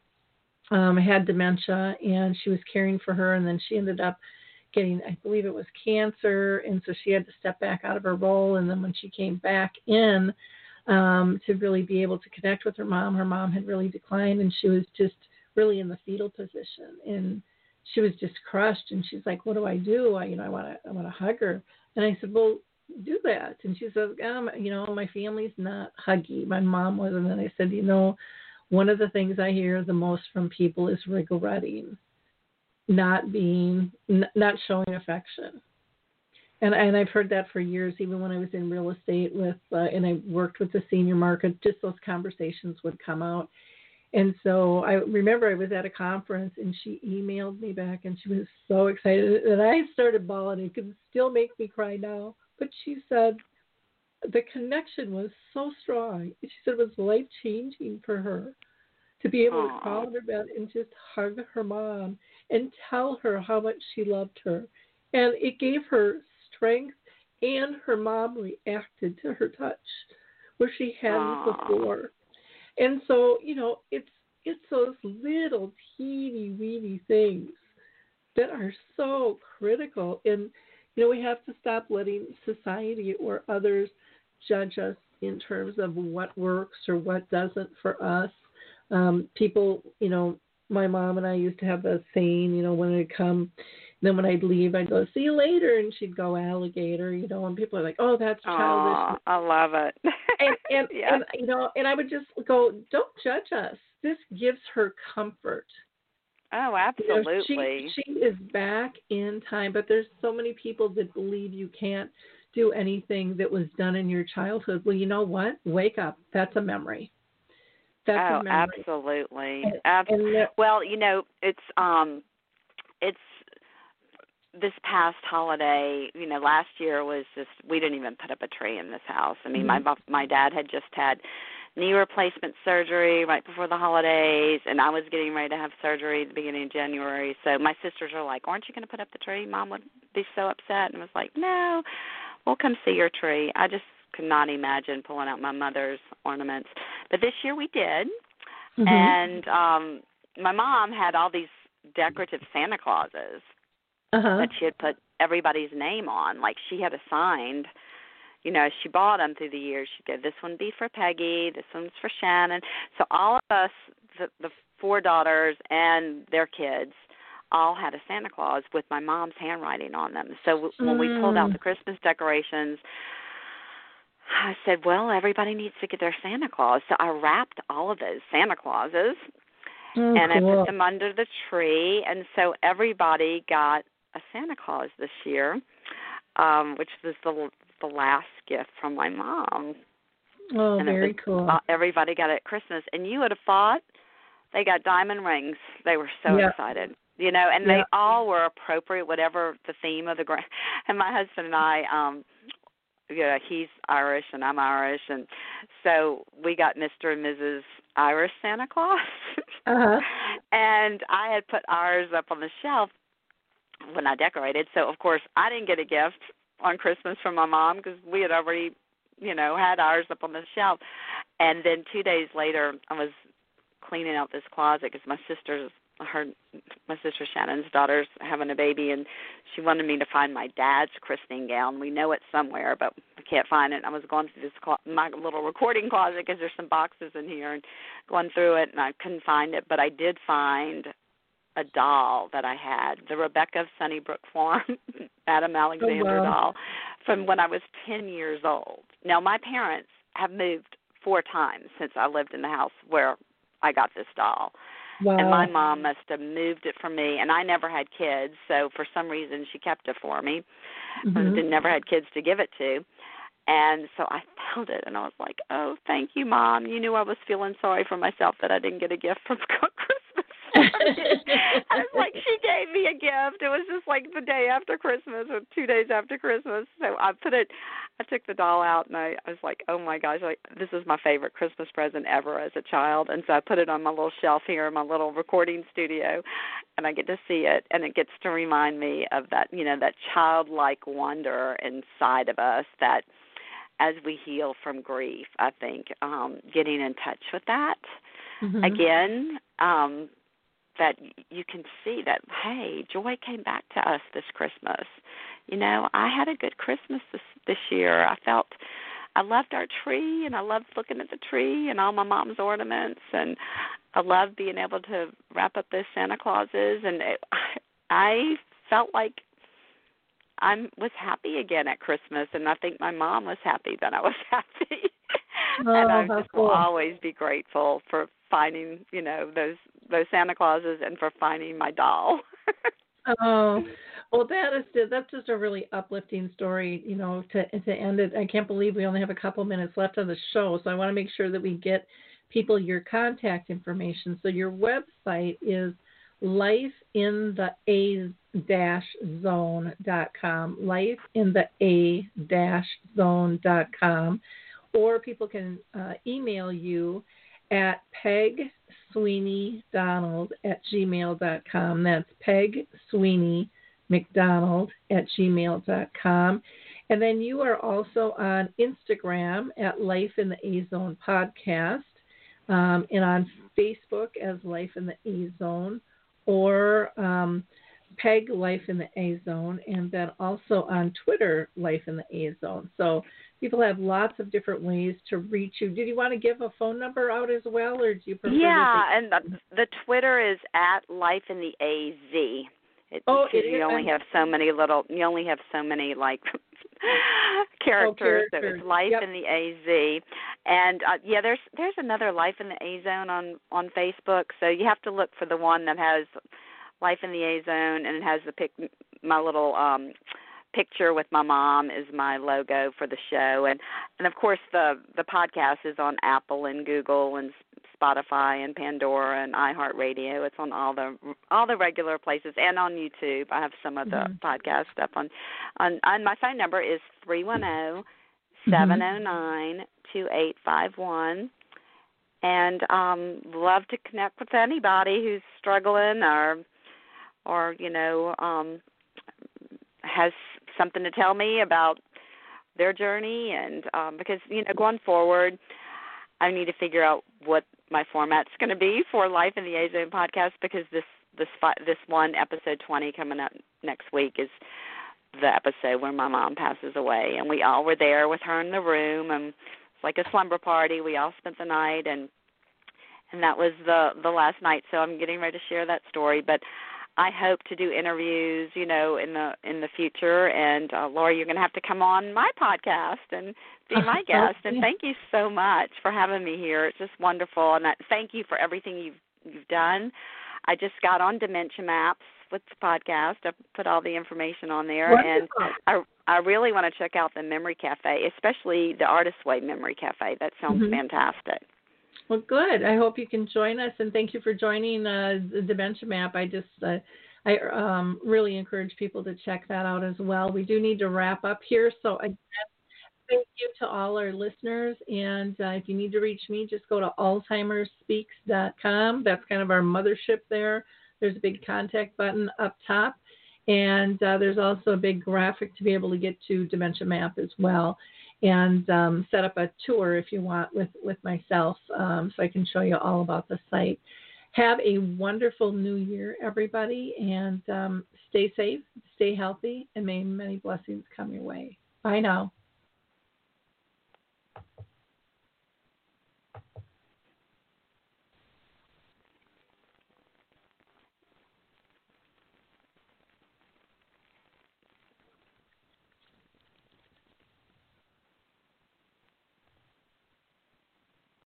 um, had dementia and she was caring for her, and then she ended up getting, I believe it was cancer, and so she had to step back out of her role. And then when she came back in um, to really be able to connect with her mom, her mom had really declined, and she was just really in the fetal position, and she was just crushed. And she's like, "What do I do? I, you know, I want to, I want to hug her." And I said, "Well, do that." And she says, um, you know, my family's not huggy. My mom wasn't. And I said, you know, one of the things I hear the most from people is regretting not being, n- not showing affection. And and I've heard that for years, even when I was in real estate with, uh, and I worked with the senior market, just those conversations would come out. And so I remember I was at a conference, and she emailed me back, and she was so excited. And I started bawling. It could still make me cry now. But she said the connection was so strong. She said it was life-changing for her to be able Aww. To call her bed and just hug her mom and tell her how much she loved her. And it gave her strength, and her mom reacted to her touch where she hadn't Aww. Before. And so, you know, it's it's those little teeny-weeny things that are so critical. And you know, we have to stop letting society or others judge us in terms of what works or what doesn't for us. Um, people, you know, my mom and I used to have a saying, you know, when I'd come, then when I'd leave, I'd go, see you later. And she'd go, alligator, you know, and people are like, oh, that's childish. Aww, I love it. and, and, yeah. and, you know, and I would just go, don't judge us. This gives her comfort. Oh, absolutely. You know, she, she is back in time, but there's so many people that believe you can't do anything that was done in your childhood. Well, you know what? Wake up. That's a memory. That's oh, a memory. Absolutely. And, Ab- and that- well, you know, it's um, it's this past holiday, you know, last year was just, we didn't even put up a tree in this house. I mean, mm-hmm. my my dad had just had knee replacement surgery right before the holidays, and I was getting ready to have surgery at the beginning of January. So my sisters are like, aren't you going to put up the tree? Mom would be so upset, and was like, no, we'll come see your tree. I just could not imagine pulling out my mother's ornaments. But this year we did, mm-hmm. and um, my mom had all these decorative Santa Clauses uh-huh. that she had put everybody's name on. Like she had assigned, you know, she bought them through the years. She'd go, this one be for Peggy, this one's for Shannon. So all of us, the, the four daughters and their kids, all had a Santa Claus with my mom's handwriting on them. So mm. when we pulled out the Christmas decorations, I said, well, everybody needs to get their Santa Claus. So I wrapped all of those Santa Clauses, oh, and cool. I put them under the tree. And so everybody got a Santa Claus this year, um, which was the the last gift from my mom. Oh, and very was, cool. Uh, everybody got it at Christmas. And you would have thought they got diamond rings. They were so yeah. excited, you know, and yeah. they all were appropriate, whatever the theme of the grand. And my husband and I, um, you know, he's Irish and I'm Irish. And so we got Mister and Missus Irish Santa Claus. uh-huh. And I had put ours up on the shelf when I decorated. So, of course, I didn't get a gift on Christmas from my mom because we had already you know, had ours up on the shelf. And then two days later, I was cleaning out this closet because my sister's, her, my sister Shannon's daughter's having a baby, and she wanted me to find my dad's christening gown. We know it's somewhere, but I can't find it. I was going through this clo- my little recording closet because there's some boxes in here, and going through it, and I couldn't find it, but I did find a doll that I had, the Rebecca of Sunnybrook Farm, Adam Alexander oh, wow. doll, from when I was ten years old. Now, my parents have moved four times since I lived in the house where I got this doll. Wow. And my mom must have moved it for me, and I never had kids, so for some reason she kept it for me. Mm-hmm. I never had kids to give it to. And so I found it, and I was like, oh, thank you, Mom. You knew I was feeling sorry for myself that I didn't get a gift from Christmas. I was like, she gave me a gift. It was just like the day after Christmas or two days after Christmas. So I put it, I took the doll out, and I, I was like, oh, my gosh, like this is my favorite Christmas present ever as a child. And so I put it on my little shelf here in my little recording studio, and I get to see it, and it gets to remind me of that, you know, that childlike wonder inside of us that as we heal from grief, I think, um, getting in touch with that mm-hmm. again, um that you can see that, hey, joy came back to us this Christmas. You know, I had a good Christmas this, this year. I felt I loved our tree, and I loved looking at the tree and all my mom's ornaments, and I loved being able to wrap up those Santa Clauses. And it, I felt like I was happy again at Christmas, and I think my mom was happy that I was happy. Oh, and I just cool. will always be grateful for finding, you know, those those Santa Clauses and for finding my doll. Oh, well, that is that's just a really uplifting story, you know, to to end it. I can't believe we only have a couple minutes left on the show, so I want to make sure that we get people your contact information. So your website is life in the a dash zone dot com, life in the a dash zone dot com, or people can uh, email you at peg sweeney donald at gmail dot com. That's Peg Sweeney McDonald at gmail dot com. And then you are also on Instagram at Life in the A-Zone Podcast, um, and on Facebook as Life in the A-Zone, or um, Peg Life in the A-Zone, and then also on Twitter, Life in the A-Zone. So people have lots of different ways to reach you. Did you want to give a phone number out as well, or do you prefer? Yeah, and the, the Twitter is at Life in the A Z. It, oh, it you is, only I'm, have so many little. You only have so many like characters. Oh, characters. So it's Life yep. in the A Z, and uh, yeah, there's there's another Life in the A-Zone on on Facebook. So you have to look for the one that has Life in the A-Zone, and it has the pic. My little. Um, picture with my mom is my logo for the show, and and of course the the podcast is on Apple and Google and Spotify and Pandora and iHeartRadio. It's on all the all the regular places, and on YouTube. I have some of the mm-hmm. podcast stuff on, on on my phone number is three one zero, seven zero nine, two eight five one, and um love to connect with anybody who's struggling or or you know um has something to tell me about their journey. And um, because, you know, going forward, I need to figure out what my format's going to be for Life in the A-Zone Podcast, because this this this one, episode twenty, coming up next week is the episode where my mom passes away. And we all were there with her in the room, and it's like a slumber party. We all spent the night, and and that was the, the last night. So I'm getting ready to share that story. But I hope to do interviews, you know, in the in the future. And, uh, Lori, you're going to have to come on my podcast and be my guest. And thank you so much for having me here. It's just wonderful. And I, thank you for everything you've, you've done. I just got on Dementia Maps with the podcast. I put all the information on there. Wonderful. And I, I really want to check out the Memory Cafe, especially the Artist's Way Memory Cafe. That sounds mm-hmm. fantastic. Well, good. I hope you can join us, and thank you for joining uh, the Dementia Map. I just, uh, I um, really encourage people to check that out as well. We do need to wrap up here, so again, thank you to all our listeners. And uh, if you need to reach me, just go to alzheimer speaks dot com. That's kind of our mothership there. There's a big contact button up top, and uh, there's also a big graphic to be able to get to Dementia Map as well. and um, set up a tour if you want with, with myself, um, so I can show you all about the site. Have a wonderful new year, everybody, and um, stay safe, stay healthy, and may many blessings come your way. Bye now.